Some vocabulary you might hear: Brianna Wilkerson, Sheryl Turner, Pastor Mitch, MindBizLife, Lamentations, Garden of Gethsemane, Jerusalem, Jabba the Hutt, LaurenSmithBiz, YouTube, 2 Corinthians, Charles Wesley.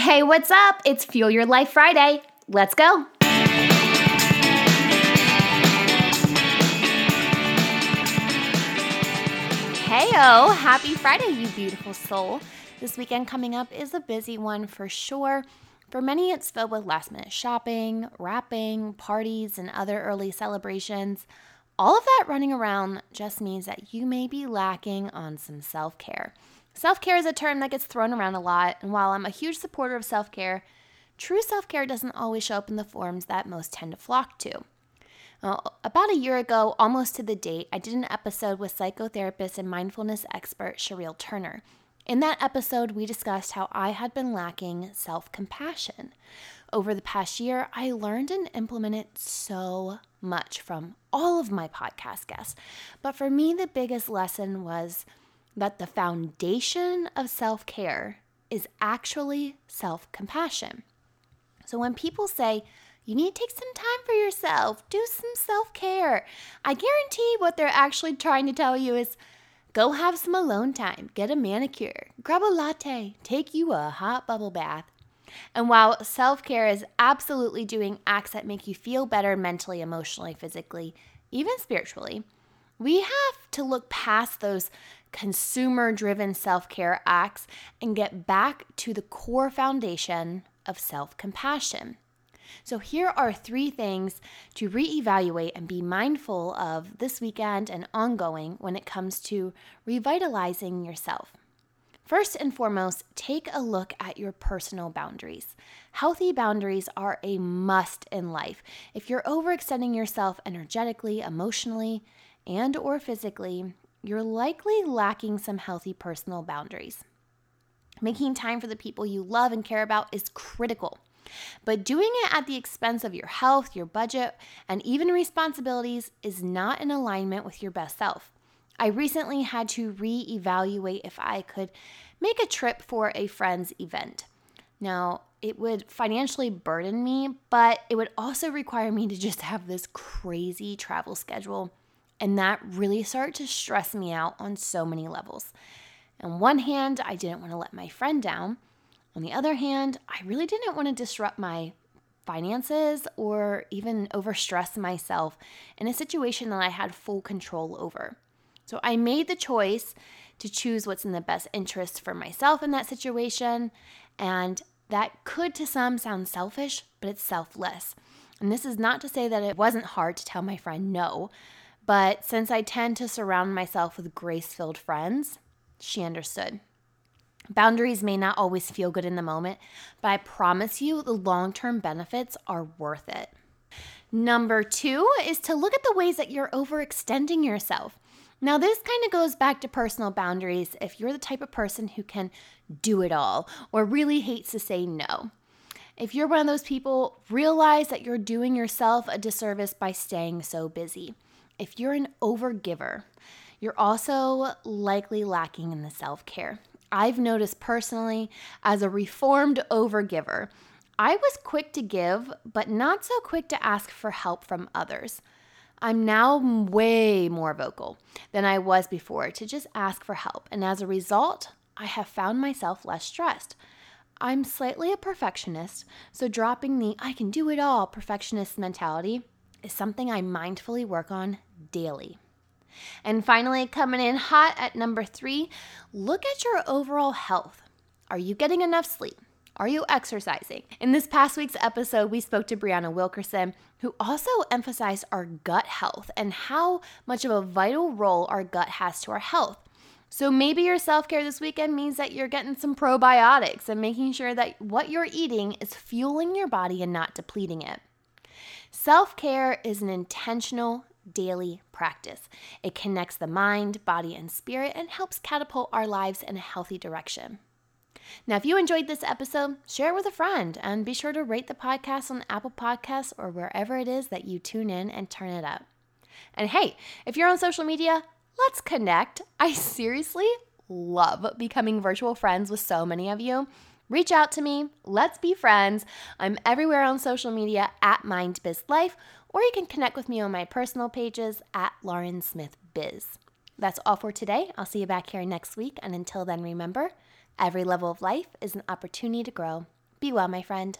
Hey, what's up? It's Fuel Your Life Friday. Let's go. Heyo, happy Friday, you beautiful soul. This weekend coming up is a busy one for sure. For many, it's filled with last-minute shopping, wrapping, parties, and other early celebrations. All of that running around just means that you may be lacking on some self-care. Self-care is a term that gets thrown around a lot, and while I'm a huge supporter of self-care, true self-care doesn't always show up in the forms that most tend to flock to. Well, about a year ago, almost to the date, I did an episode with psychotherapist and mindfulness expert Sheryl Turner. In that episode, we discussed how I had been lacking self-compassion. Over the past year, I learned and implemented so much from all of my podcast guests. But for me, the biggest lesson was that the foundation of self-care is actually self-compassion. So when people say, you need to take some time for yourself, do some self-care, I guarantee what they're actually trying to tell you is, go have some alone time, get a manicure, grab a latte, take you a hot bubble bath. And while self-care is absolutely doing acts that make you feel better mentally, emotionally, physically, even spiritually, we have to look past those consumer-driven self-care acts and get back to the core foundation of self-compassion. So here are 3 things to reevaluate and be mindful of this weekend and ongoing when it comes to revitalizing yourself. First and foremost, take a look at your personal boundaries. Healthy boundaries are a must in life. If you're overextending yourself energetically, emotionally, and or physically, you're likely lacking some healthy personal boundaries. Making time for the people you love and care about is critical, but doing it at the expense of your health, your budget, and even responsibilities is not in alignment with your best self. I recently had to reevaluate if I could make a trip for a friend's event. Now, it would financially burden me, but it would also require me to just have this crazy travel schedule, and that really started to stress me out on so many levels. On one hand, I didn't want to let my friend down. On the other hand, I really didn't want to disrupt my finances or even overstress myself in a situation that I had full control over. So I made the choice to choose what's in the best interest for myself in that situation, and that could to some sound selfish, but it's selfless. And this is not to say that it wasn't hard to tell my friend no, but since I tend to surround myself with grace-filled friends, she understood. Boundaries may not always feel good in the moment, but I promise you the long-term benefits are worth it. Number 2 is to look at the ways that you're overextending yourself. Now, this kind of goes back to personal boundaries if you're the type of person who can do it all or really hates to say no. If you're one of those people, realize that you're doing yourself a disservice by staying so busy. If you're an overgiver, you're also likely lacking in the self-care. I've noticed personally, as a reformed overgiver, I was quick to give, but not so quick to ask for help from others. I'm now way more vocal than I was before to just ask for help, and as a result, I have found myself less stressed. I'm slightly a perfectionist, so dropping the I can do it all perfectionist mentality is something I mindfully work on daily. And finally, coming in hot at number 3, look at your overall health. Are you getting enough sleep? Are you exercising? In this past week's episode, we spoke to Brianna Wilkerson, who also emphasized our gut health and how much of a vital role our gut has to our health. So maybe your self-care this weekend means that you're getting some probiotics and making sure that what you're eating is fueling your body and not depleting it. Self-care is an intentional daily practice. It connects the mind, body, and spirit and helps catapult our lives in a healthy direction. Now, if you enjoyed this episode, share it with a friend and be sure to rate the podcast on Apple Podcasts or wherever it is that you tune in and turn it up. And hey, if you're on social media, let's connect. I seriously love becoming virtual friends with so many of you. Reach out to me. Let's be friends. I'm everywhere on social media at MindBizLife, or you can connect with me on my personal pages at LaurenSmithBiz. That's all for today. I'll see you back here next week. And until then, remember, every level of life is an opportunity to grow. Be well, my friend.